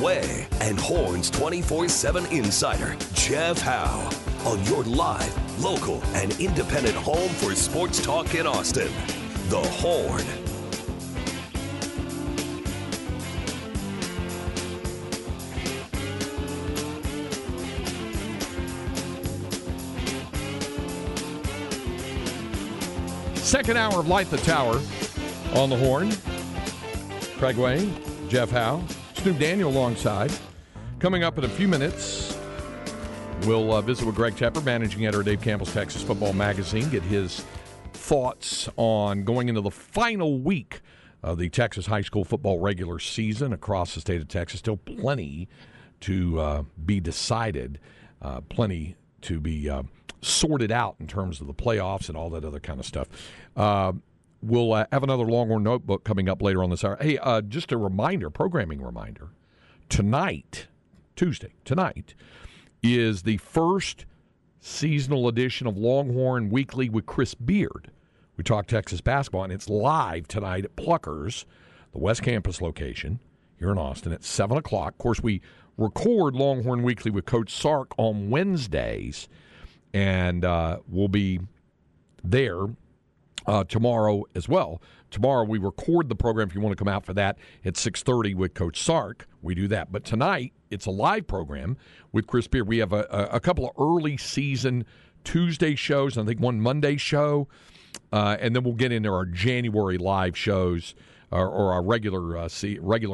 Way and Horn's 24/7 insider, Jeff Howe, on your live, local, and independent home for sports talk in Austin, The Horn. Second hour of Light the Tower on The Horn. Craig Wayne, Jeff Howe. Stu Daniel alongside. Coming up in a few minutes, we'll visit with Greg Tepper, managing editor of Dave Campbell's Texas Football Magazine, get his thoughts on going into the final week of the Texas high school football regular season across the state of Texas. Still plenty to be decided, plenty to be sorted out in terms of the playoffs and all that other kind of stuff. We'll have another Longhorn Notebook coming up later on this hour. Hey, just a reminder, programming reminder. Tonight, Tuesday, tonight, is the first seasonal edition of Longhorn Weekly with Chris Beard. We talk Texas basketball, and it's live tonight at Pluckers, the West Campus location here in Austin at 7 o'clock. Of course, we record Longhorn Weekly with Coach Sark on Wednesdays, and we'll be there tomorrow as well. Tomorrow we record the program. If you want to come out for that at 6:30 with Coach Sark, we do that. But tonight it's a live program with Chris Beard. We have a couple of early season Tuesday shows, and I think one Monday show, and then we'll get into our January live shows or our regular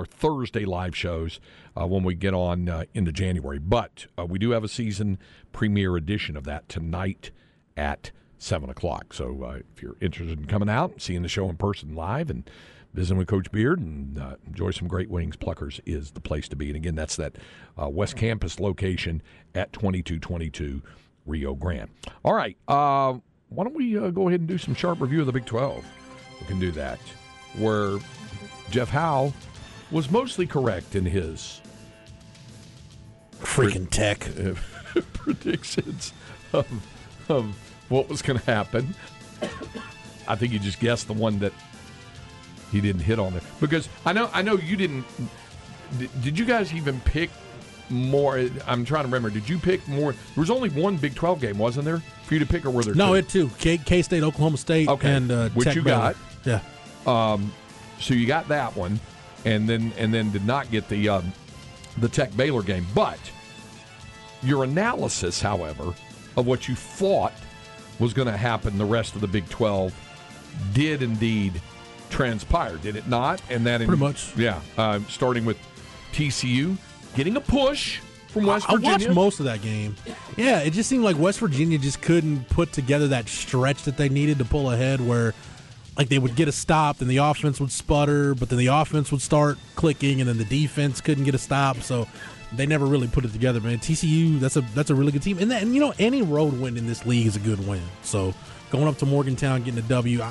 Thursday live shows when we get on into January. But we do have a season premiere edition of that tonight at 7 o'clock. So if you're interested in coming out and seeing the show in person live and visiting with Coach Beard and enjoy some great wings, Pluckers is the place to be. And again, that's that West Campus location at 2222 Rio Grande. All right. Why don't we go ahead and do some sharp review of the Big 12? We can do that. Where Jeff Howe was mostly correct in his predictions of what was going to happen. I think you just guessed the one that he didn't hit on there. Because I know you didn't. Did you guys even pick more? I'm trying to remember. Did you pick more? There was only one Big 12 game, wasn't there, for you to pick, or were there two? No, it two. K-State, Oklahoma State, okay. And which Tech you Baylor. Got. Yeah. So you got that one, and then did not get the Tech Baylor game. But your analysis, however, of what you thought was going to happen the rest of the Big 12 did indeed transpire, did it not? And that pretty much. Yeah. Starting with TCU getting a push from West Virginia. I watched most of that game. Yeah, it just seemed like West Virginia just couldn't put together that stretch that they needed to pull ahead, where like they would get a stop, then the offense would sputter, but then the offense would start clicking, and then the defense couldn't get a stop. So they never really put it together, man. TCU, that's a really good team. And you know, any road win in this league is a good win. So going up to Morgantown, getting a W.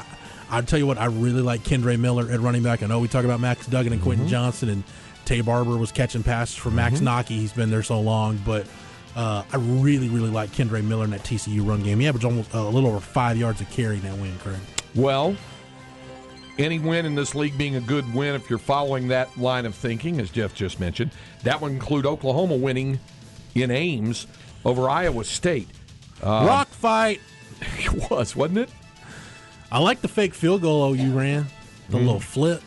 I'll tell you what, I really like Kendre Miller at running back. I know we talk about Max Duggan and Quentin Johnson, and Tay Barber was catching passes from Max Knocke. He's been there so long. But I really, really like Kendre Miller in that TCU run game. He averaged almost a little over 5 yards a carry in that win, Craig. Well, any win in this league being a good win, if you're following that line of thinking, as Jeff just mentioned, that would include Oklahoma winning in Ames over Iowa State. Rock fight. It was, wasn't it? I like the fake field goal OU ran, the little flip.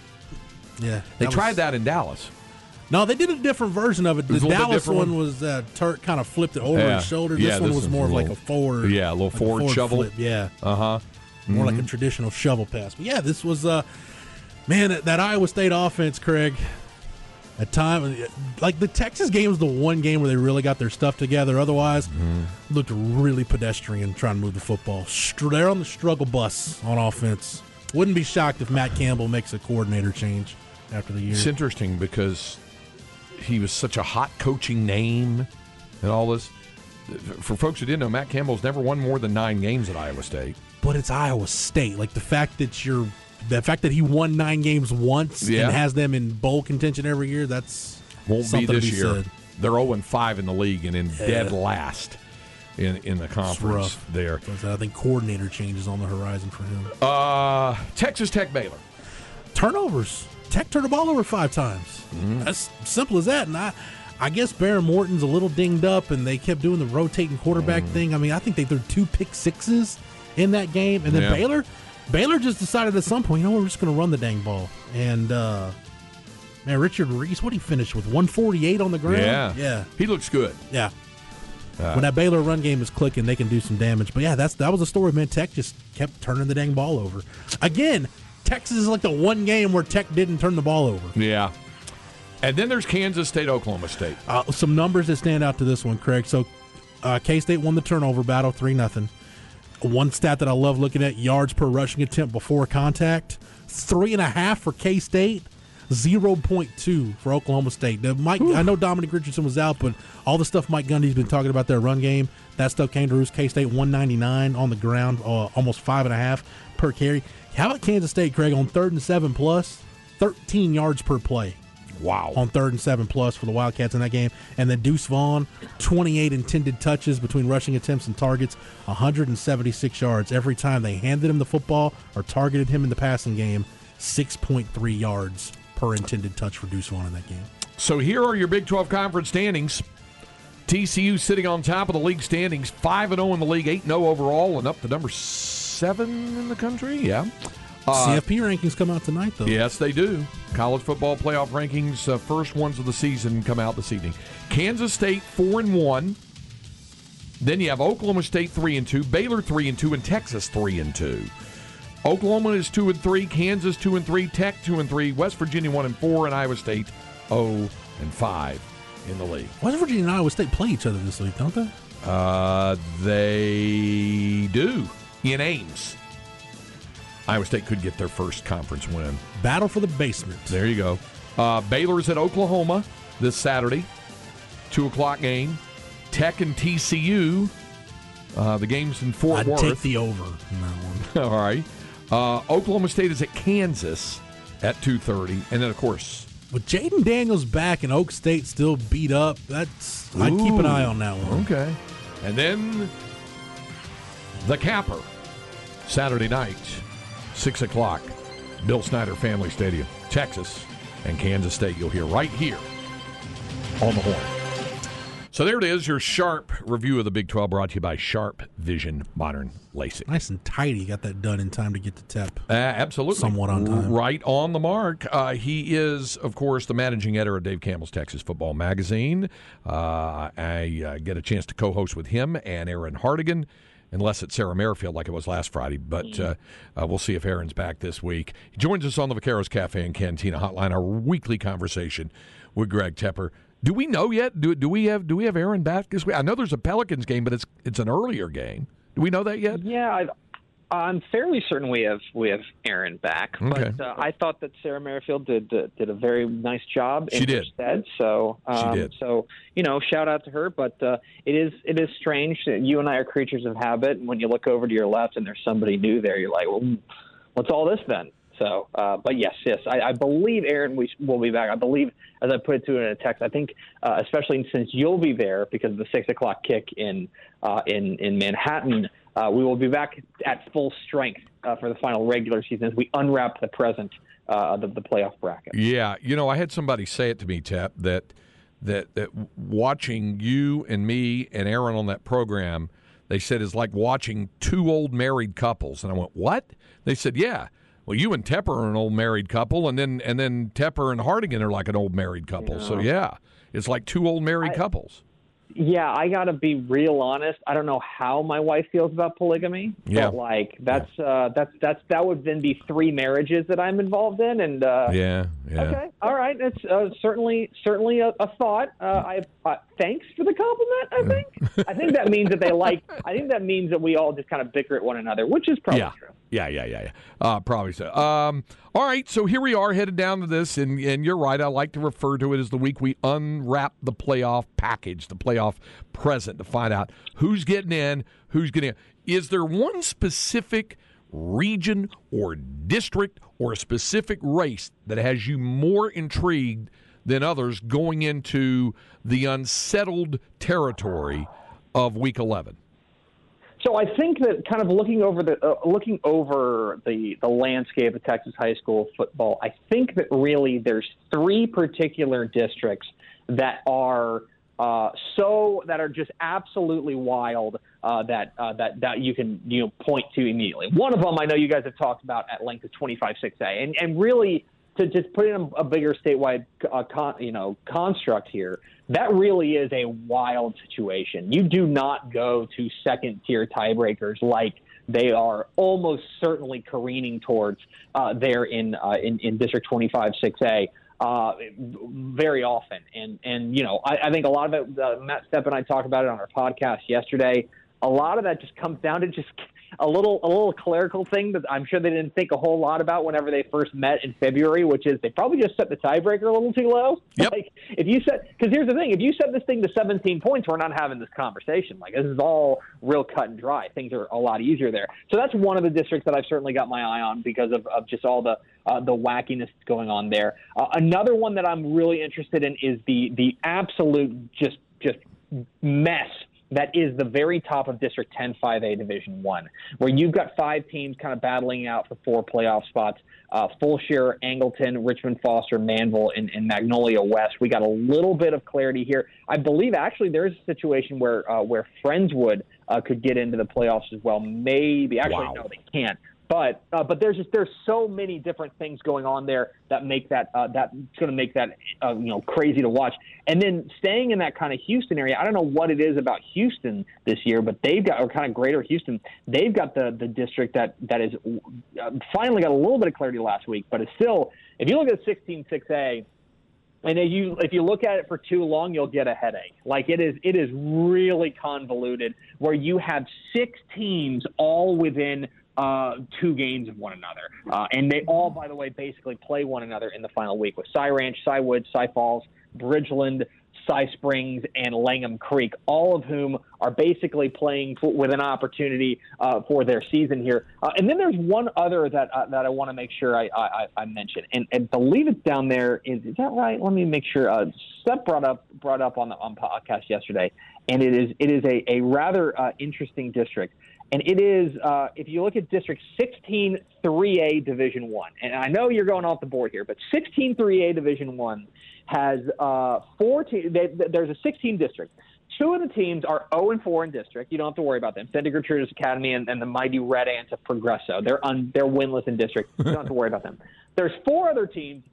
Yeah, they tried that in Dallas. No, they did a different version of it. The Dallas one was Turk kind of flipped it over his shoulder. This one was more of like a forward. Yeah, a little like forward shovel. Flip. Yeah. Uh-huh. More like a traditional shovel pass. But, yeah, this was that Iowa State offense, Craig, at times, like the Texas game was the one game where they really got their stuff together. Otherwise, looked really pedestrian trying to move the football. They're on the struggle bus on offense. Wouldn't be shocked if Matt Campbell makes a coordinator change after the year. It's interesting because he was such a hot coaching name and all this. For folks who didn't know, Matt Campbell's never won more than 9 games at Iowa State. But it's Iowa State. Like, the fact that he won 9 games once and has them in bowl contention every year, that's something to be said. Won't be this year. They're 0-5 in the league and in dead last in the conference there. I think coordinator change is on the horizon for him. Texas Tech Baylor. Turnovers. Tech turned the ball over 5 times. Mm-hmm. That's simple as that. And I guess Baron Morton's a little dinged up, and they kept doing the rotating quarterback thing. I mean, I think they threw 2 pick sixes in that game. And then Baylor just decided at some point, you know what, we're just going to run the dang ball. And, man, Richard Reese, what he finished with, 148 on the ground? Yeah. He looks good. Yeah. When that Baylor run game is clicking, they can do some damage. But, yeah, that was a story, man. Tech just kept turning the dang ball over. Again, Texas is like the one game where Tech didn't turn the ball over. Yeah. And then there's Kansas State, Oklahoma State. Some numbers that stand out to this one, Craig. So K-State won the turnover battle 3-0. One stat that I love looking at, yards per rushing attempt before contact, 3.5 for K-State, 0.2 for Oklahoma State. Now, I know Dominic Richardson was out, but all the stuff Mike Gundy's been talking about their run game, that stuff came to roost. K-State 199 on the ground, almost 5.5 per carry. How about Kansas State, Craig, on 3rd and 7 plus, 13 yards per play. Wow. On 3rd and 7 plus for the Wildcats in that game. And then Deuce Vaughn, 28 intended touches between rushing attempts and targets, 176 yards. Every time they handed him the football or targeted him in the passing game, 6.3 yards per intended touch for Deuce Vaughn in that game. So here are your Big 12 conference standings. TCU sitting on top of the league standings, 5-0 in the league, 8-0 overall, and up to number 7 in the country. Yeah. CFP rankings come out tonight, though. Yes, they do. College football playoff rankings, first ones of the season, come out this evening. Kansas State 4-1. Then you have Oklahoma State 3-2, Baylor 3-2, and Texas 3-2. Oklahoma is 2-3, Kansas 2-3, Tech 2-3, West Virginia 1-4, and Iowa State 0-5 in the league. West Virginia and Iowa State play each other this week, don't they? They do in Ames. Iowa State could get their first conference win. Battle for the basement. There you go. Baylor's at Oklahoma this Saturday, 2 o'clock game. Tech and TCU. The game's in Fort Worth. I'd take the over in that one. All right. Oklahoma State is at Kansas at 2:30. And then, of course, with Jaden Daniels back and Oak State still beat up, I'd keep an eye on that one. Okay. And then the capper Saturday night. 6 o'clock, Bill Snyder Family Stadium, Texas and Kansas State. You'll hear right here on The Horn. So there it is, your sharp review of the Big 12 brought to you by Sharp Vision Modern LASIK. Nice and tidy. Got that done in time to get to Tep. Absolutely. Somewhat on time. Right on the mark. He is, of course, the managing editor of Dave Campbell's Texas Football Magazine. I get a chance to co-host with him and Aaron Hartigan. Unless it's Sarah Merrifield like it was last Friday. But we'll see if Aaron's back this week. He joins us on the Vaqueros Cafe and Cantina Hotline, our weekly conversation with Greg Tepper. Do we know yet? Do we have Aaron back this week? I know there's a Pelicans game, but it's an earlier game. Do we know that yet? Yeah, I'm fairly certain we have Aaron back. Okay. But I thought that Sarah Merrifield did a very nice job. She did. Instead, so she did. So shout out to her. But it is strange that you and I are creatures of habit. And when you look over to your left and there's somebody new there, you're like, well, what's all this then? So, but yes, I believe Aaron will be back. I believe, as I put it to in a text, I think, especially since you'll be there because of the 6 o'clock kick in Manhattan. We will be back at full strength for the final regular season as we unwrap the present the playoff bracket. Yeah, I had somebody say it to me, Tep, that watching you and me and Aaron on that program, they said is like watching 2 old married couples. And I went, what? They said, yeah. Well, you and Tepper are an old married couple, and then Tepper and Hartigan are like an old married couple. Yeah. So, yeah, it's like 2 old married couples. Yeah, I got to be real honest. I don't know how my wife feels about polygamy, but like that would then be three marriages that I'm involved in. And okay, all right, it's certainly a thought. Thanks for the compliment. I think that means that they like. I think that means that we all just kind of bicker at one another, which is probably true. Yeah. Probably so. All right, so here we are headed down to this, and you're right. I like to refer to it as the week we unwrap the playoff package, the playoff present, to find out who's getting in, who's getting out. Is there one specific region or district or a specific race that has you more intrigued than others going into the unsettled territory of Week 11? So I think that kind of looking over the landscape of Texas high school football, I think that really there's three particular districts that are just absolutely wild that you can point to immediately. One of them I know you guys have talked about at length is 25-6A, and really to just put in a bigger statewide construct here, that really is a wild situation. You do not go to second-tier tiebreakers like they are almost certainly careening towards there in District 25-6A very often. And you know, I think a lot of it, Matt Stepp and I talked about it on our podcast yesterday, a lot of that just comes down to just a little clerical thing that I'm sure they didn't think a whole lot about whenever they first met in February, which is they probably just set the tiebreaker a little too low. Yep. Like because here's the thing: if you set this thing to 17 points, we're not having this conversation. Like this is all real cut and dry. Things are a lot easier there. So that's one of the districts that I've certainly got my eye on because of just all the wackiness going on there. Another one that I'm really interested in is the absolute just mess that is the very top of District 10 5A Division 1, where you've got five teams kind of battling out for four playoff spots, Fulshire, Angleton, Richmond Foster, Manville, and Magnolia West. We got a little bit of clarity here. I believe actually there is a situation where Friendswood could get into the playoffs as well. Maybe. Actually, wow. No, they can't. But there's so many different things going on there that make that that's going to make that crazy to watch. And then staying in that kind of Houston area, I don't know what it is about Houston this year, but they've got or kind of greater Houston. They've got the district that is finally got a little bit of clarity last week, but it's still if you look at 16-6A. And if you look at it for too long, you'll get a headache. Like it is really convoluted where you have six teams all within two games of one another. And they all, by the way, basically play one another in the final week with Cy Ranch, Cy Woods, Cy Falls, Bridgeland, Cy Springs, and Langham Creek, all of whom are basically playing with an opportunity for their season here. And then there's one other that I want to make sure I mention, and believe it's down there. Is that right? Let me make sure. Seth brought up on podcast yesterday, and it is a rather interesting district. And it is, if you look at District 16 3A Division 1, and I know you're going off the board here, but 16 3A Division 1 has 14. There's a 16 district. Two of the teams are 0-4 in district. You don't have to worry about them. Fendiger Trudis Academy and the mighty Red Ants of Progresso. They're winless in district. You don't have to worry about them. There's four other teams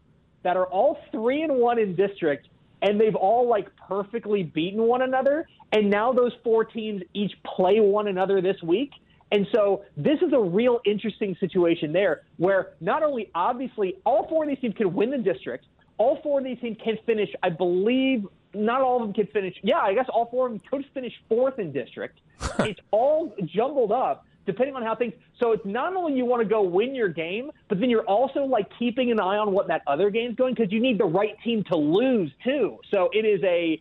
that are all 3-1 in district, and they've all, like, perfectly beaten one another, and now those four teams each play one another this week. And so this is a real interesting situation there where not only, obviously, all four of these teams can win the district, all four of these teams can finish, I believe, not all of them can finish. Yeah, I guess all four of them could finish fourth in district. It's all jumbled up, depending on how things – so it's not only you want to go win your game, but then you're also, like, keeping an eye on what that other game's going because you need the right team to lose too. So it is a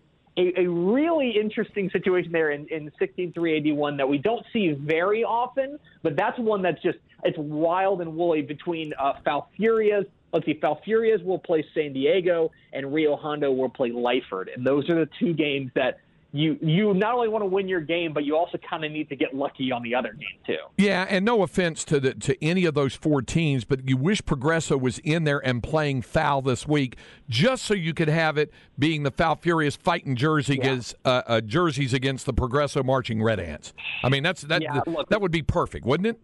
really interesting situation there in 16-3A D1 that we don't see very often, but that's one that's just – it's wild and woolly between Falfurrias. Let's see, Falfurrias will play San Diego and Rio Hondo will play Lyford, and those are the two games that – You not only want to win your game, but you also kind of need to get lucky on the other game too. Yeah, and no offense to any of those four teams, but you wish Progresso was in there and playing foul this week, just so you could have it being the Falfurrias fighting jerseys against the Progresso marching Red Ants. I mean, that would be perfect, wouldn't it?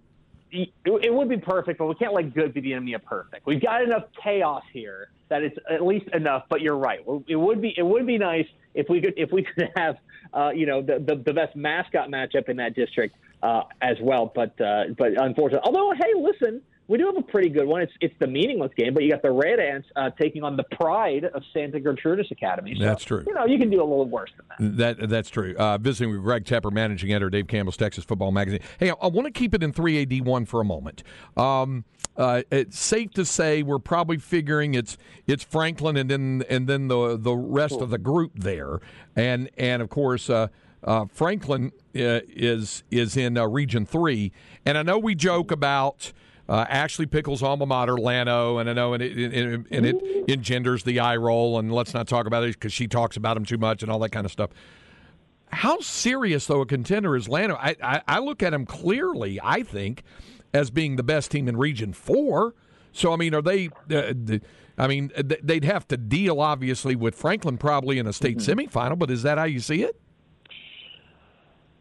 it would be perfect, but we can't let good be the enemy of perfect. We've got enough chaos here that it's at least enough. But you're right. It would be nice if we could have the best mascot matchup in that district as well. But unfortunately, although hey, listen, we do have a pretty good one. It's the meaningless game, but you got the Red Ants taking on the pride of Santa Gertrudis Academy. So, that's true. You know, you can do a little worse than that. That's true. Visiting with Greg Tepper, managing editor, Dave Campbell's Texas Football Magazine. Hey, I want to keep it in 3AD1 for a moment. It's safe to say we're probably figuring it's Franklin and then the rest of the group there, and of course. Franklin is in Region 3, and I know we joke about Ashley Pickles' alma mater, Llano, and I know it engenders the eye roll, and let's not talk about it because she talks about him too much and all that kind of stuff. How serious, though, a contender is Llano? I look at him clearly, I think, as being the best team in Region 4. So, I mean, are they they'd have to deal, obviously, with Franklin probably in a state semifinal, but is that how you see it?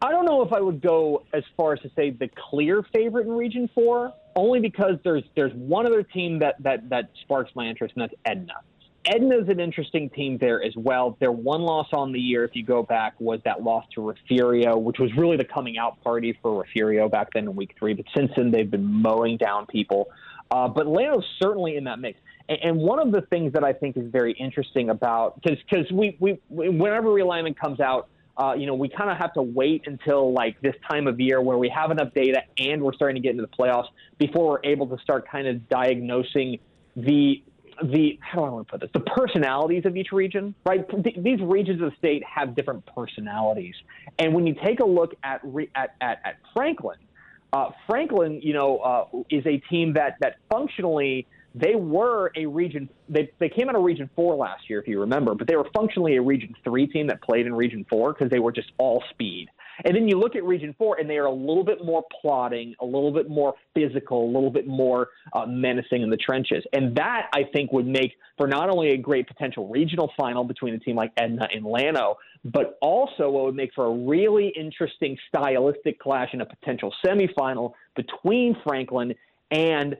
I don't know if I would go as far as to say the clear favorite in Region 4, only because there's one other team that sparks my interest, and that's Edna. Edna's an interesting team there as well. Their one loss on the year, if you go back, was that loss to Refugio, which was really the coming-out party for Refugio back then in Week 3. But since then, they've been mowing down people. But Llano's certainly in that mix. And one of the things that I think is very interesting about – because we whenever realignment comes out, we kind of have to wait until like this time of year where we have enough data and we're starting to get into the playoffs before we're able to start kind of diagnosing the how do I want to put this, the personalities of each region, right? These regions of the state have different personalities, and when you take a look at Franklin, is a team that functionally. They were a region. They came out of Region 4 last year, if you remember, but they were functionally a Region 3 team that played in Region 4 because they were just all speed. And then you look at Region 4, and they are a little bit more plodding, a little bit more physical, a little bit more menacing in the trenches. And that, I think, would make for not only a great potential regional final between a team like Edna and Llano, but also what would make for a really interesting stylistic clash in a potential semifinal between Franklin and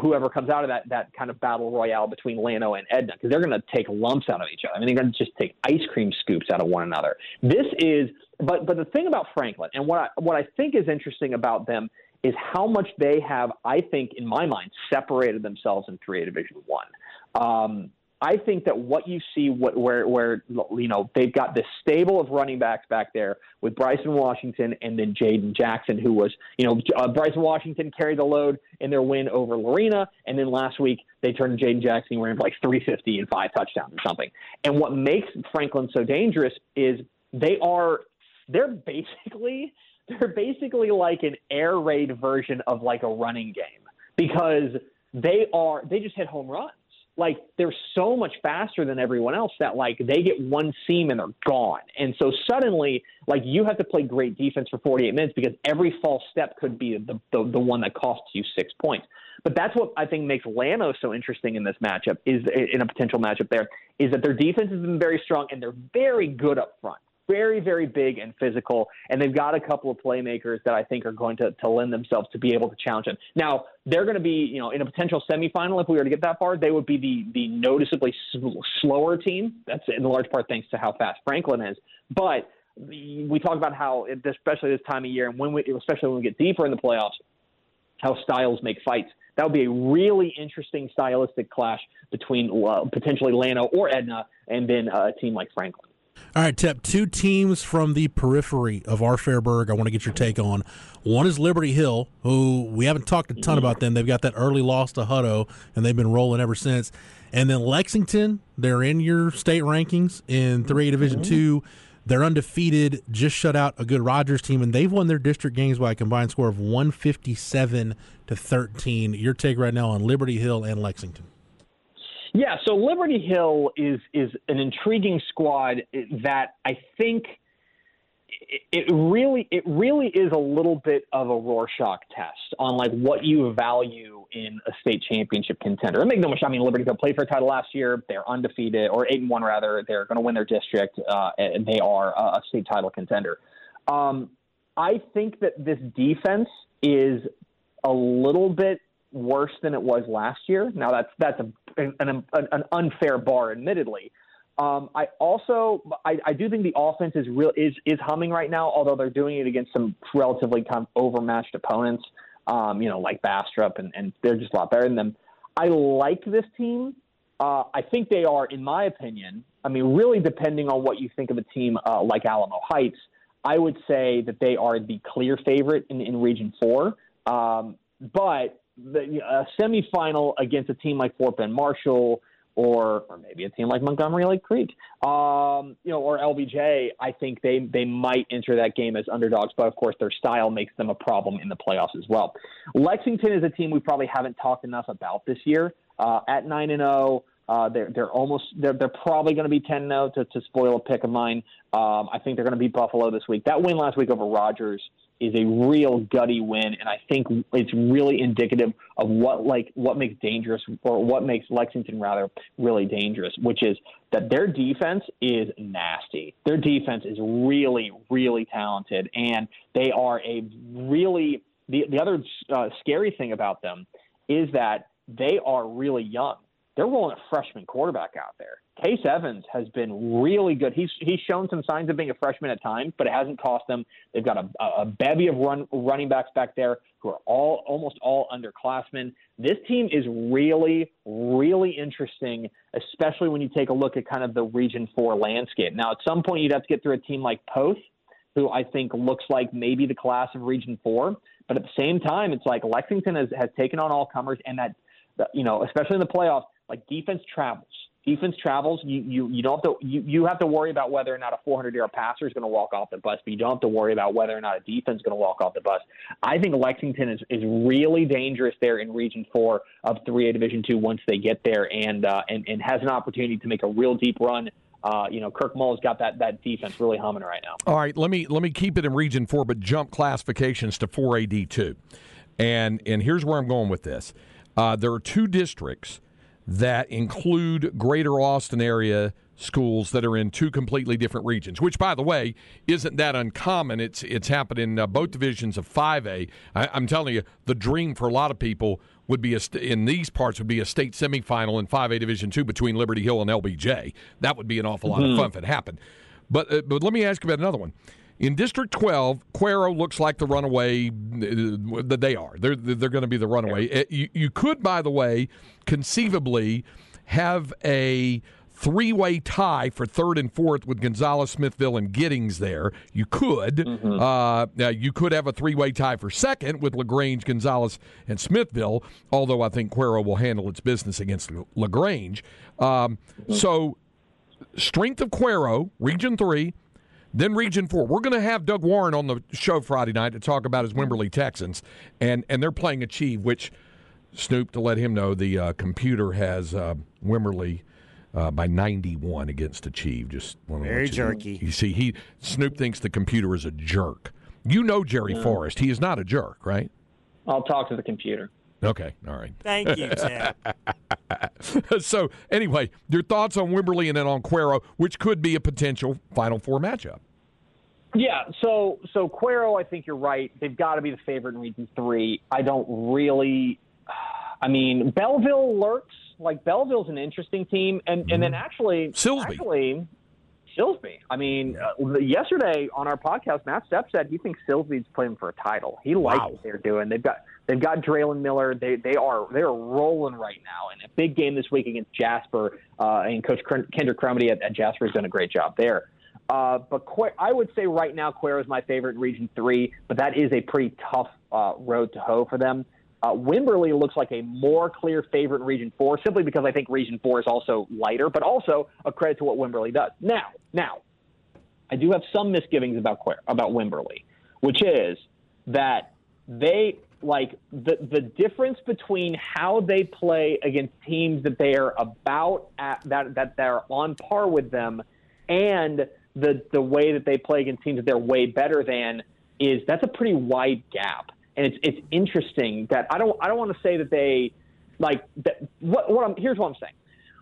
whoever comes out of that kind of battle royale between Llano and Edna, because they're going to take lumps out of each other. I mean, they're going to just take ice cream scoops out of one another. This is – but the thing about Franklin and what I think is interesting about them is how much they have, I think, in my mind, separated themselves in 3A Division I. I think that what you see, where they've got this stable of running backs back there with Bryson Washington and then Jaden Jackson, who was, Bryson Washington carried the load in their win over Lorena, and then last week they turned to Jaden Jackson, he ran for like 350 and 5 touchdowns or something. And what makes Franklin so dangerous is they're basically like an air raid version of like a running game, because they just hit home runs. Like, they're so much faster than everyone else that, like, they get one seam and they're gone. And so suddenly, like, you have to play great defense for 48 minutes because every false step could be the one that costs you 6 points. But that's what I think makes Llano so interesting in this matchup, is in a potential matchup there, is that their defense has been very strong and they're very good up front, very, very big and physical, and they've got a couple of playmakers that I think are going to lend themselves to be able to challenge them. Now, they're going to be, in a potential semifinal, if we were to get that far, they would be the noticeably slower team. That's in large part thanks to how fast Franklin is. But we talk about how, especially this time of year, and especially when we get deeper in the playoffs, how styles make fights. That would be a really interesting stylistic clash between potentially Llano or Edna and then a team like Franklin. All right, Tep, two teams from the periphery of our Fairburg I want to get your take on. One is Liberty Hill, who we haven't talked a ton about them. They've got that early loss to Hutto, and they've been rolling ever since. And then Lexington, they're in your state rankings in 3A Division II. They're undefeated, just shut out a good Rogers team, and they've won their district games by a combined score of 157-13. Your take right now on Liberty Hill and Lexington. Yeah, so Liberty Hill is an intriguing squad that I think it really is a little bit of a Rorschach test on like what you value in a state championship contender. Liberty Hill played for a title last year. They're undefeated, or 8-1 rather. They're going to win their district, and they are a state title contender. I think that this defense is a little bit worse than it was last year. Now that's an unfair bar, admittedly. I do think the offense is humming right now, although they're doing it against some relatively kind of overmatched opponents, like Bastrop, and they're just a lot better than them. I like this team. I think they are, in my opinion, really depending on what you think of a team like Alamo Heights, I would say that they are the clear favorite in Region 4. But a semifinal against a team like Fort Bend Marshall, or maybe a team like Montgomery Lake Creek, or LBJ, I think they might enter that game as underdogs, but of course their style makes them a problem in the playoffs as well. Lexington is a team we probably haven't talked enough about this year. At 9-0, they're probably going to be 10-0 to spoil a pick of mine. I think they're going to beat Buffalo this week. That win last week over Rogers is a real gutty win, and I think it's really indicative of what makes Lexington really dangerous, which is that their defense is nasty. Their defense is really, really talented, and they are the other scary thing about them is that they are really young. They're rolling a freshman quarterback out there. Case Evans has been really good. He's shown some signs of being a freshman at times, but it hasn't cost them. They've got a bevy of running backs back there who are almost all underclassmen. This team is really, really interesting, especially when you take a look at kind of the Region 4 landscape. Now, at some point, you'd have to get through a team like Poth, who I think looks like maybe the class of Region 4. But at the same time, it's like Lexington has taken on all comers, and that, especially in the playoffs, like defense travels. Defense travels. You have to worry about whether or not a 400-yard passer is going to walk off the bus, but you don't have to worry about whether or not a defense is going to walk off the bus. I think Lexington is really dangerous there in Region 4 of 3A Division II once they get there and has an opportunity to make a real deep run. Kirk Mull's got that defense really humming right now. All right, let me keep it in Region 4, but jump classifications to 4AD2, and here's where I'm going with this. There are two districts that include Greater Austin area schools that are in two completely different regions, which, by the way, isn't that uncommon. It's happened in both divisions of 5A. I'm telling you, the dream for a lot of people would be in these parts would be a state semifinal in 5A Division II between Liberty Hill and LBJ. That would be an awful lot of fun if it happened. But let me ask you about another one. In District 12, Cuero looks like the runaway that they are. They're going to be the runaway. You could, by the way, conceivably have a three-way tie for third and fourth with Gonzales, Smithville, and Giddings there. You could. Mm-hmm. You could have a three-way tie for second with Lagrange, Gonzales, and Smithville, although I think Cuero will handle its business against Lagrange. So strength of Cuero, Region 3, then Region 4. We're going to have Doug Warren on the show Friday night to talk about his Wimberley Texans, and they're playing Achieve, which, Snoop, to let him know, the computer has Wimberley by 91 against Achieve. Just very jerky. You see, Snoop thinks the computer is a jerk. You know Jerry Forrest. He is not a jerk, right? I'll talk to the computer. Okay, all right. Thank you, Ted. So, anyway, your thoughts on Wimberley and then on Cuero, which could be a potential Final Four matchup. Yeah, so Cuero, I think you're right. They've got to be the favorite in Region 3. I don't really – Belleville lurks. Like, Belleville's an interesting team. And then actually – Silsby. Yesterday on our podcast, Matt Stepp said he thinks Silsby's playing for a title. He likes what they're doing. They've got Draylen Miller. They are rolling right now. And a big game this week against Jasper, and Coach Kendrick Cromedy at Jasper has done a great job there. But I would say right now, Cuero is my favorite in Region 3, but that is a pretty tough road to hoe for them. Wimberley looks like a more clear favorite in Region 4, simply because I think Region 4 is also lighter, but also a credit to what Wimberley does. Now, I do have some misgivings about Wimberley, which is that they like the difference between how they play against teams that they are about at, that they're on par with them, and the way that they play against teams that they're way better than is that's a pretty wide gap. And it's interesting that I don't want to say that they like that. Here's what I'm saying.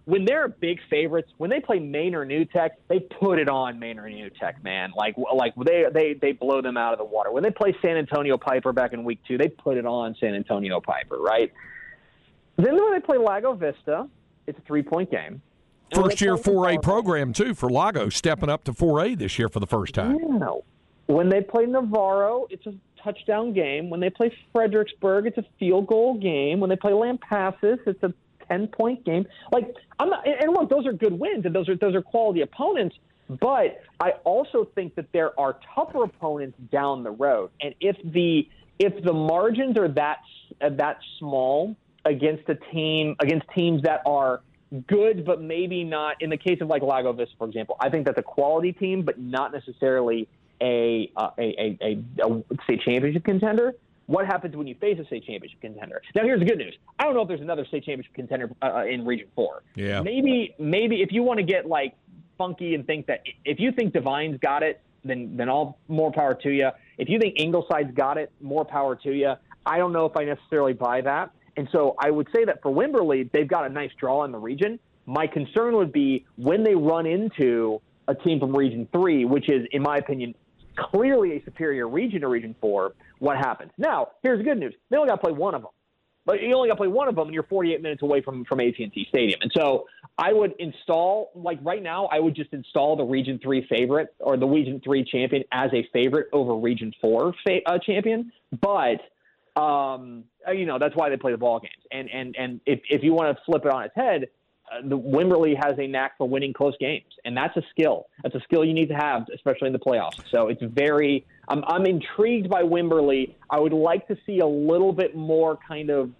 when they're big favorites, when they play Maine or New Tech, they put it on Maine or New Tech, man. They blow them out of the water. When they play San Antonio Piper back in week 2, they put it on San Antonio Piper, right? Then when they play Lago Vista, it's a 3-point game. First year 4A program, too, for Lago, stepping up to 4A this year for the first time. Yeah. When they play Navarro, it's a touchdown game. When they play Fredericksburg, it's a field goal game. When they play Lampasas, it's a 10-point game. Look, those are good wins, and those are quality opponents. But I also think that there are tougher opponents down the road, and if the margins are that small against teams that are good, but maybe not. In the case of like Lago Vista, for example, I think that's a quality team, but not necessarily a state championship contender. What happens when you face a state championship contender? Now, here's the good news. I don't know if there's another state championship contender in Region 4. Yeah. Maybe if you want to get like funky and think that if you think Divine's got it, then all more power to you. If you think Ingleside's got it, more power to you. I don't know if I necessarily buy that. And so I would say that for Wimberley, they've got a nice draw in the region. My concern would be when they run into a team from Region 3, which is, in my opinion, clearly a superior region to Region 4, what happens? Now, here's the good news. They only got to play one of them. But you only got to play one of them, and you're 48 minutes away from AT&T Stadium. And so I would install the Region 3 favorite or the Region 3 champion as a favorite over Region 4 champion. But – that's why they play the ball games. And if you want to flip it on its head, the Wimberley has a knack for winning close games, and that's a skill. That's a skill you need to have, especially in the playoffs. So it's very. I'm intrigued by Wimberley. I would like to see a little bit more kind of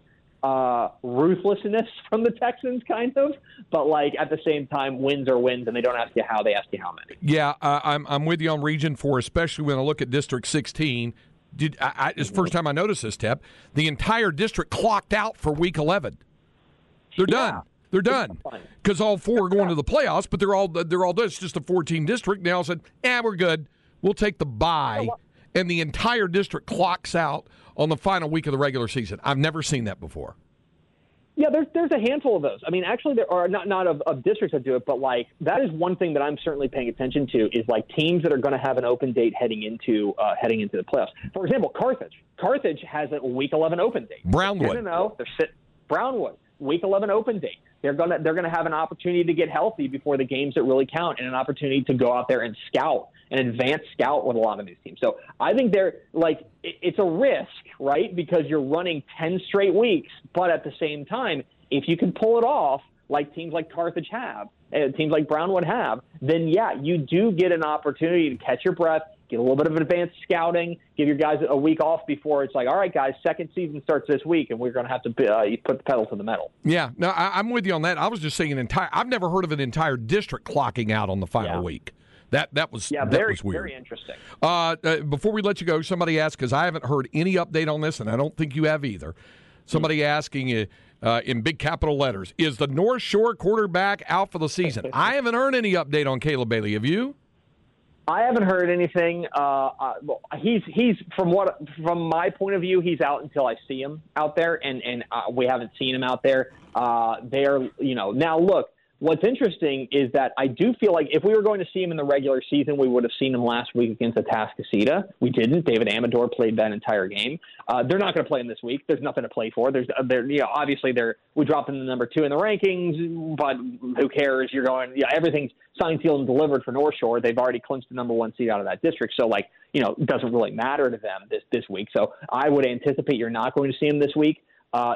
ruthlessness from the Texans, kind of. But like at the same time, wins are wins, and they don't ask you how, they ask you how many. Yeah, I'm with you on Region 4, especially when I look at District 16. It's the first time I noticed this, Tep. The entire district clocked out for Week 11. They're done because all four are going to the playoffs. But they're all done. It's just a 4-team district. They all said, we're good. We'll take the bye, and the entire district clocks out on the final week of the regular season. I've never seen that before. Yeah, there's a handful of those. I mean, actually, there are not of districts that do it, but like that is one thing that I'm certainly paying attention to is like teams that are going to have an open date heading into the playoffs. For example, Carthage has a Week 11 open date. Brownwood. Brownwood Week 11 open date. They're gonna have an opportunity to get healthy before the games that really count, and an opportunity to go out there and scout and advance scout with a lot of these teams. So I think they're like it's a risk, right? Because you're running 10 straight weeks, but at the same time, if you can pull it off, like teams like Carthage have, teams like Brownwood have, then yeah, you do get an opportunity to catch your breath, get a little bit of advanced scouting, give your guys a week off before it's like, all right, guys, second season starts this week, and we're going to have to put the pedal to the metal. Yeah, no, I'm with you on that. I was just saying I've never heard of an entire district clocking out on the final week. That was weird. Very interesting. Before we let you go, somebody asked, because I haven't heard any update on this, and I don't think you have either. Somebody asking you in big capital letters, is the North Shore quarterback out for the season? I haven't heard any update on Caleb Bailey. Have you? I haven't heard anything. He's from my point of view, he's out until I see him out there, and we haven't seen him out there. Now look. What's interesting is that I do feel like if we were going to see him in the regular season, we would have seen him last week against Atascocita. We didn't. David Amador played that entire game. They're not going to play him this week. There's nothing to play for. We dropped him to number 2 in the rankings, but who cares? Everything's signed, sealed, and delivered for North Shore. They've already clinched the number 1 seed out of that district. So it doesn't really matter to them this week. So I would anticipate you're not going to see him this week.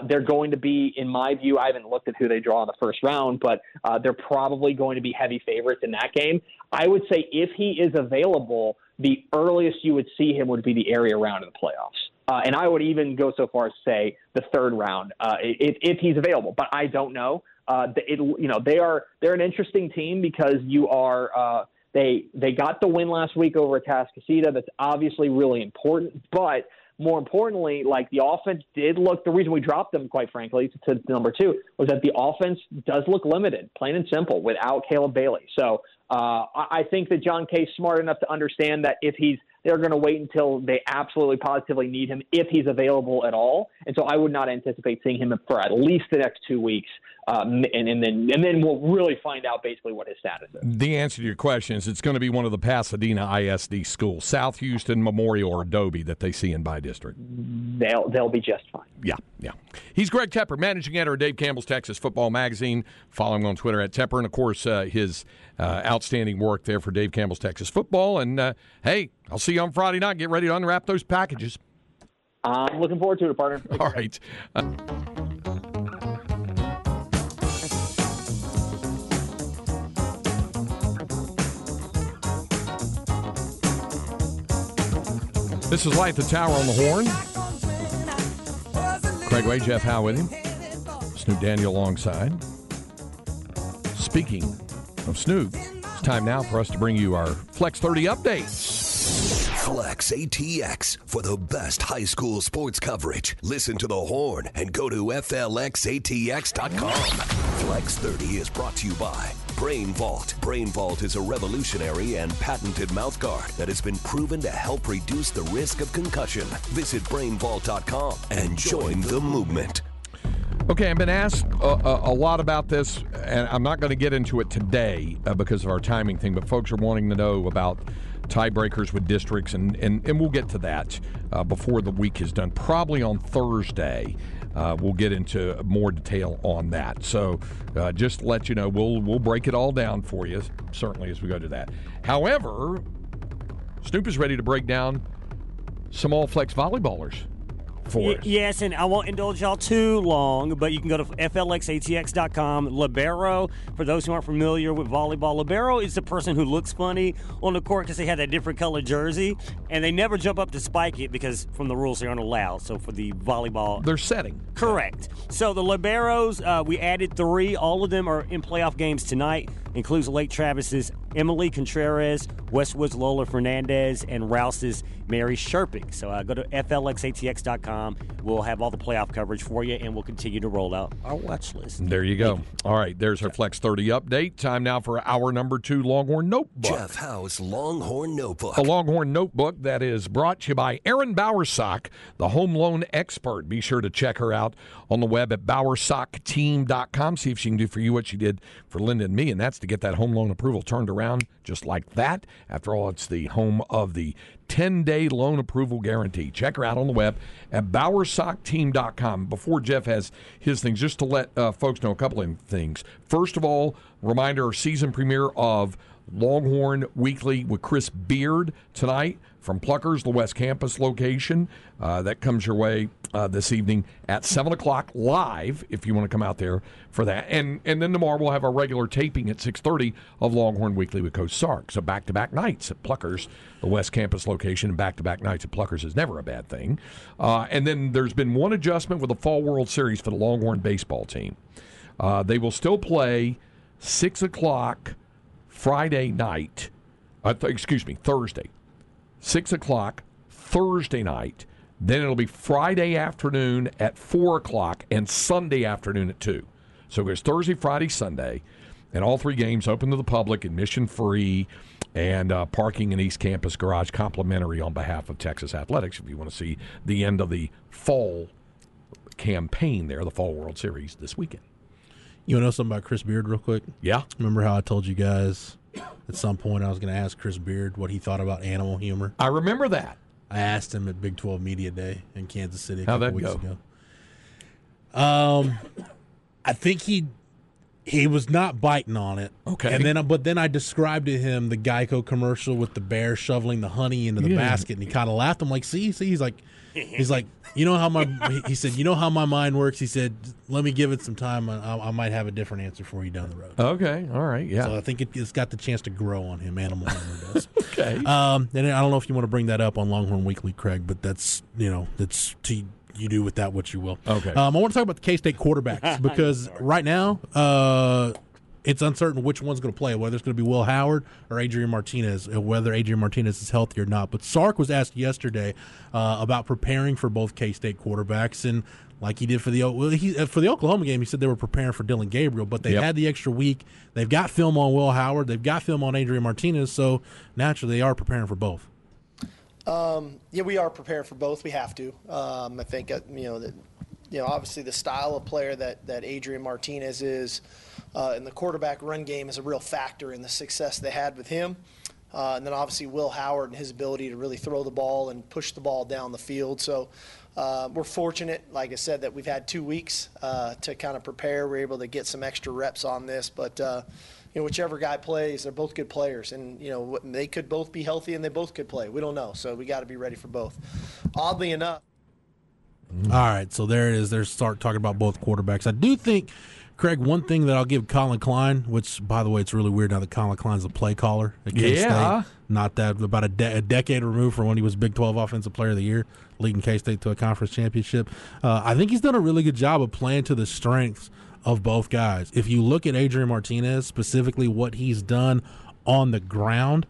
They're going to be, in my view, I haven't looked at who they draw in the first round, but they're probably going to be heavy favorites in that game. I would say if he is available, the earliest you would see him would be the area round of the playoffs. And I would even go so far as to say the third round if he's available. But I don't know. They're an interesting team because you are they got the win last week over Atascocita. That's obviously really important, but – more importantly, the offense did look – the reason we dropped them, quite frankly, to number 2 was that the offense does look limited, plain and simple, without Caleb Bailey. So I think that John Kay's smart enough to understand that if they're going to wait until they absolutely positively need him, if he's available at all. And so I would not anticipate seeing him for at least the next 2 weeks. And then we'll really find out basically what his status is. The answer to your question is it's going to be one of the Pasadena ISD schools, South Houston, Memorial, or Adobe that they see in by district. They'll be just fine. Yeah. He's Greg Tepper, managing editor of Dave Campbell's Texas Football Magazine. Follow him on Twitter @Tepper. And, of course, his outstanding work there for Dave Campbell's Texas Football. And, hey, I'll see you on Friday night. Get ready to unwrap those packages. I'm looking forward to it, partner. Thank all you. Right. This is Light the Tower on the Horn. Craig Way, Jeff Howe with him. Snoop Daniel alongside. Speaking of Snoop, it's time now for us to bring you our Flex 30 updates. Flex ATX for the best high school sports coverage. Listen to The Horn and go to flxatx.com. Flex 30 is brought to you by Brain Vault. Brain Vault is a revolutionary and patented mouthguard that has been proven to help reduce the risk of concussion. Visit brainvault.com and join the movement. Okay, I've been asked a lot about this, and I'm not going to get into it today because of our timing thing, but folks are wanting to know about tiebreakers with districts, and we'll get to that before the week is done. Probably on Thursday, we'll get into more detail on that. So just to let you know, we'll break it all down for you, certainly, as we go to that. However, Snoop is ready to break down some all-flex volleyballers. Yes, and I won't indulge y'all too long, but you can go to flxatx.com. Libero, for those who aren't familiar with volleyball, libero is the person who looks funny on the court because they have that different colored jersey, and they never jump up to spike it because from the rules they aren't allowed. So for the volleyball, they're setting. Correct. So the liberos, we added 3. All of them are in playoff games tonight, includes Lake Travis's Emily Contreras, Westwood's Lola Fernandez, and Rouse's Mary Sherpick. So go to flxatx.com. We'll have all the playoff coverage for you, and we'll continue to roll out our watch list. There you go. All right, there's our Flex 30 update. Time now for our number 2 Longhorn Notebook. Jeff Howe's Longhorn Notebook. A Longhorn Notebook that is brought to you by Erin Bowersock, the home loan expert. Be sure to check her out on the web at bowersockteam.com. See if she can do for you what she did for Linda and me, and that's to get that home loan approval turned around just like that. After all, it's the home of the 10-day loan approval guarantee. Check her out on the web at bowersockteam.com. Before Jeff has his things, just to let folks know a couple of things. First of all, reminder, season premiere of Longhorn Weekly with Chris Beard tonight from Pluckers, the West Campus location. That comes your way this evening at 7 o'clock live if you want to come out there for that. And then tomorrow we'll have our regular taping at 6:30 of Longhorn Weekly with Coach Sark. So back-to-back nights at Pluckers, the West Campus location, and back-to-back nights at Pluckers is never a bad thing. And then there's been one adjustment with the Fall World Series for the Longhorn baseball team. They will still play 6 o'clock Friday night, Thursday, 6 o'clock Thursday night. Then it'll be Friday afternoon at 4 o'clock and Sunday afternoon at 2. So it goes Thursday, Friday, Sunday, and all 3 games open to the public, admission free, and parking in East Campus Garage complimentary on behalf of Texas Athletics if you want to see the end of the fall campaign there, the Fall World Series this weekend. You want to know something about Chris Beard real quick? Yeah. Remember how I told you guys at some point I was going to ask Chris Beard what he thought about animal humor? I remember that. I asked him at Big 12 Media Day in Kansas City a couple weeks ago. I think he was not biting on it. Okay. But then I described to him the Geico commercial with the bear shoveling the honey into the basket, and he kind of laughed. I'm like, see, he's like, you know how my mind works. He said, let me give it some time. I might have a different answer for you down the road. Okay. All right. Yeah. So I think it's got the chance to grow on him. Animal humor does. Okay. And I don't know if you want to bring that up on Longhorn Weekly, Craig, but that's, that's you do with that what you will. Okay. I want to talk about the K-State quarterbacks because right now, it's uncertain which one's going to play, whether it's going to be Will Howard or Adrian Martinez, whether Adrian Martinez is healthy or not. But Sark was asked yesterday about preparing for both K-State quarterbacks, and like he did for the Oklahoma game, he said they were preparing for Dylan Gabriel, but they had the extra week. They've got film on Will Howard. They've got film on Adrian Martinez, so naturally they are preparing for both. Yeah, we are preparing for both. We have to. I think, obviously the style of player that Adrian Martinez is and the quarterback run game is a real factor in the success they had with him. And then obviously Will Howard and his ability to really throw the ball and push the ball down the field. So we're fortunate, like I said, that we've had 2 weeks to kind of prepare. We're able to get some extra reps on this, but whichever guy plays, they're both good players, and they could both be healthy and they both could play. We don't know, so we got to be ready for both. Oddly enough. All right, so there it is. There's Sark talking about both quarterbacks. I do think, Craig, one thing that I'll give Colin Klein, which, by the way, it's really weird now that Colin Klein's a play caller at K-State. Yeah. Not that, about a decade removed from when he was Big 12 Offensive Player of the Year, leading K-State to a conference championship. I think he's done a really good job of playing to the strengths of both guys. If you look at Adrian Martinez, specifically what he's done on the ground,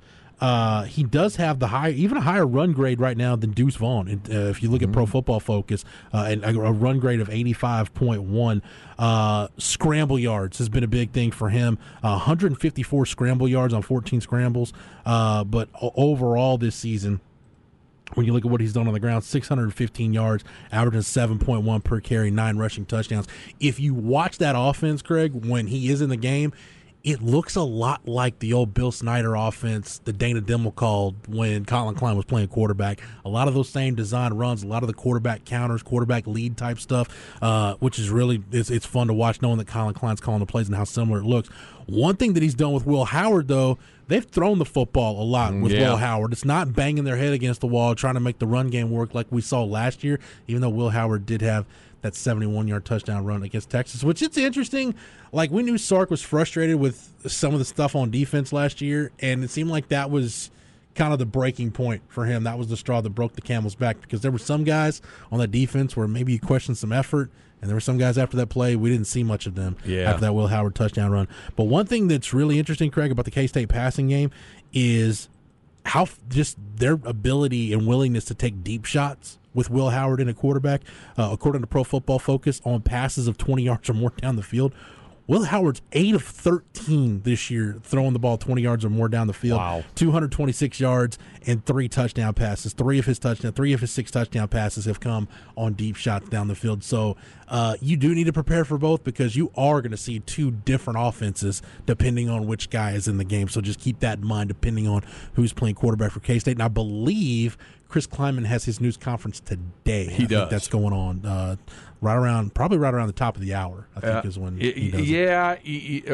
he does have a higher run grade right now than Deuce Vaughn. And, if you look at Pro Football Focus, and a run grade of 85.1. Scramble yards has been a big thing for him. 154 scramble yards on 14 scrambles. But overall this season, when you look at what he's done on the ground, 615 yards, averaging 7.1 per carry, 9 rushing touchdowns. If you watch that offense, Craig, when he is in the game, it looks a lot like the old Bill Snyder offense that Dana Demmel called when Colin Klein was playing quarterback. A lot of those same design runs, a lot of the quarterback counters, quarterback lead type stuff, which is really it's fun to watch knowing that Colin Klein's calling the plays and how similar it looks. One thing that he's done with Will Howard, though, they've thrown the football a lot with Will Howard. It's not banging their head against the wall trying to make the run game work like we saw last year, even though Will Howard did have that 71-yard touchdown run against Texas, which it's interesting. Like, we knew Sark was frustrated with some of the stuff on defense last year, and it seemed like that was kind of the breaking point for him. That was the straw that broke the camel's back, because there were some guys on that defense where maybe you questioned some effort, and there were some guys after that play, we didn't see much of them after that Will Howard touchdown run. But one thing that's really interesting, Craig, about the K-State passing game is how just their ability and willingness to take deep shots with Will Howard in a quarterback. According to Pro Football Focus, on passes of 20 yards or more down the field, Will Howard's 8 of 13 this year throwing the ball 20 yards or more down the field. Wow. 226 yards and 3 touchdown passes. 3 of his 6 touchdown passes have come on deep shots down the field. So you do need to prepare for both, because you are going to see two different offenses depending on which guy is in the game. So just keep that in mind depending on who's playing quarterback for K-State. And I believe Chris Kleinman has his news conference today. He does. I think that's going on right around the top of the hour, I think, is when he does it. Yeah,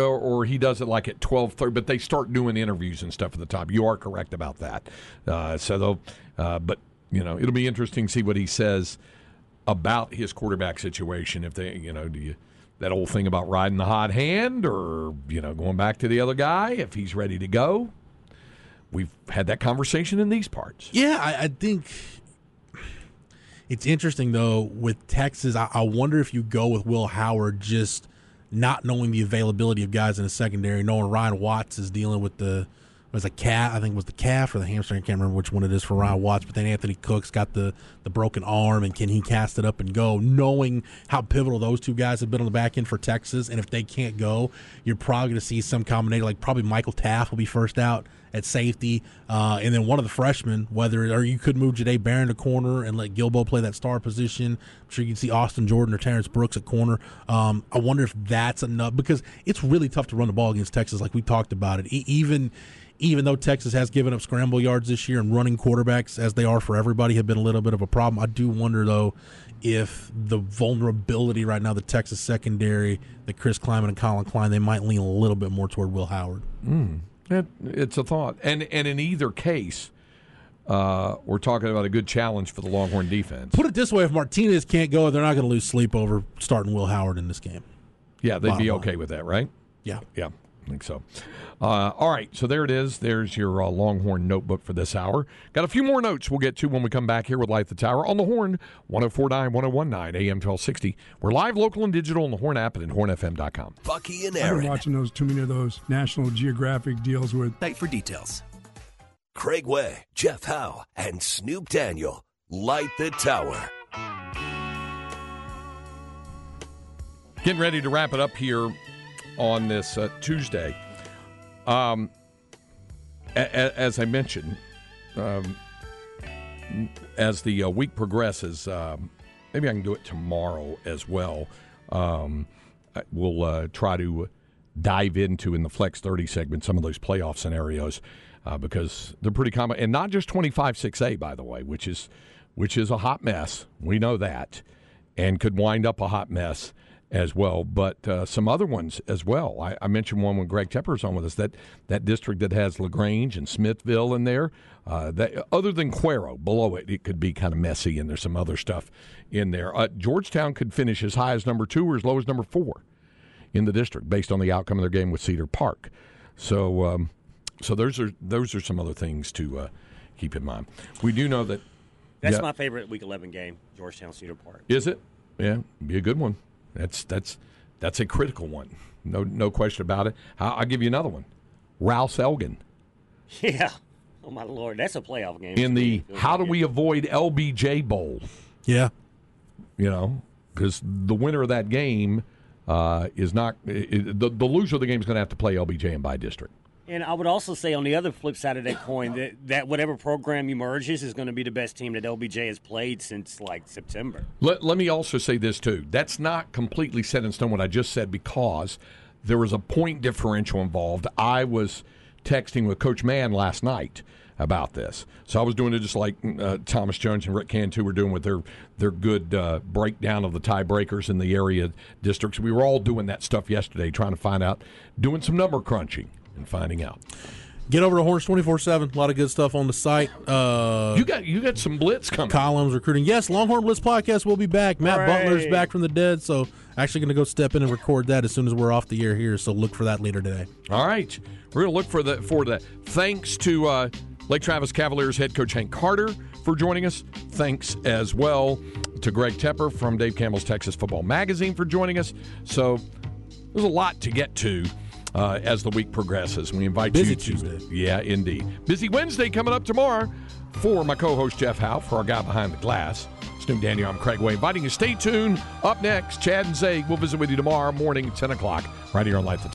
or he does it like at 12:30, but they start doing interviews and stuff at the top. You are correct about that. But, it'll be interesting to see what he says about his quarterback situation. If they, do you that old thing about riding the hot hand or, going back to the other guy if he's ready to go? We've had that conversation in these parts. Yeah, I think it's interesting, though, with Texas. I wonder if you go with Will Howard just not knowing the availability of guys in the secondary, knowing Ryan Watts is dealing with the calf or the hamstring. I can't remember which one it is for Ryan Watts. But then Anthony Cook's got the broken arm, and can he cast it up and go? Knowing how pivotal those two guys have been on the back end for Texas, and if they can't go, you're probably going to see some combination. Like probably Michael Taft will be first out at safety, and then one of the freshmen, or you could move Jade Barron to corner and let Gilbo play that star position. I'm sure you can see Austin Jordan or Terrence Brooks at corner. I wonder if that's enough, because it's really tough to run the ball against Texas, like we talked about it. Even though Texas has given up scramble yards this year, and running quarterbacks, as they are for everybody, have been a little bit of a problem. I do wonder, though, if the vulnerability right now, the Texas secondary, that Chris Kleinman and Colin Klein, they might lean a little bit more toward Will Howard. It's a thought. And in either case, we're talking about a good challenge for the Longhorn defense. Put it this way, if Martinez can't go, they're not going to lose sleep over starting Will Howard in this game. Yeah, they'd be okay with that, right? Yeah. Yeah. think so. All right, so there it is. There's your Longhorn notebook for this hour. Got a few more notes we'll get to when we come back here with Light the Tower on the Horn, 104.9, 101.9 AM 1260. We're live, local, and digital on the Horn app and at hornfm.com. Bucky and Aaron. I've been watching too many of those National Geographic deals with. Night for details. Craig Way, Jeff Howe, and Snoop Daniel. Light the Tower. Getting ready to wrap it up here on this Tuesday. As I mentioned, as the week progresses, maybe I can do it tomorrow as well. We'll try to dive into, in the Flex 30 segment, some of those playoff scenarios because they're pretty common. And not just 25-6A, by the way, which is a hot mess. We know that, and could wind up a hot mess as well, but some other ones as well. I mentioned one when Greg Tepper's on with us, that district that has Lagrange and Smithville in there, that other than Cuero, below it, it could be kind of messy, and there's some other stuff in there. Georgetown could finish as high as number 2 or as low as number 4 in the district based on the outcome of their game with Cedar Park. So so those are some other things to keep in mind. We do know that. That's my favorite Week 11 game, Georgetown-Cedar Park. Is it? Yeah, be a good one. That's a critical one. No question about it. I'll give you another one. Rouse Elgin. Yeah. Oh, my Lord. That's a playoff game. In the how do we avoid LBJ Bowl? Yeah. You know, because the winner of that game is not – the loser of the game is going to have to play LBJ and by district. And I would also say on the other flip side of that coin that whatever program emerges is going to be the best team that LBJ has played since, like, September. Let me also say this, too. That's not completely set in stone what I just said because there was a point differential involved. I was texting with Coach Mann last night about this. So I was doing it just like Thomas Jones and Rick Cantu were doing with their good breakdown of the tiebreakers in the area districts. We were all doing that stuff yesterday, trying to find out, doing some number crunching. And finding out. Get over to Horns 24/7. A lot of good stuff on the site. You got some blitz coming. Columns, recruiting. Yes, Longhorn Blitz Podcast will be back. Matt Butler's back from the dead, so actually going to go step in and record that as soon as we're off the air here. So look for that later today. All right, we're going to look for that. Thanks to Lake Travis Cavaliers head coach Hank Carter for joining us. Thanks as well to Greg Tepper from Dave Campbell's Texas Football Magazine for joining us. So there's a lot to get to. As the week progresses, we invite you to. Busy Tuesday. Yeah, indeed. Busy Wednesday coming up tomorrow. For my co-host Jeff Howe, for our guy behind the glass, Snoop Daniel, I'm Craig Way, inviting you to stay tuned. Up next, Chad and Zay will visit with you tomorrow morning at 10 o'clock right here on Life.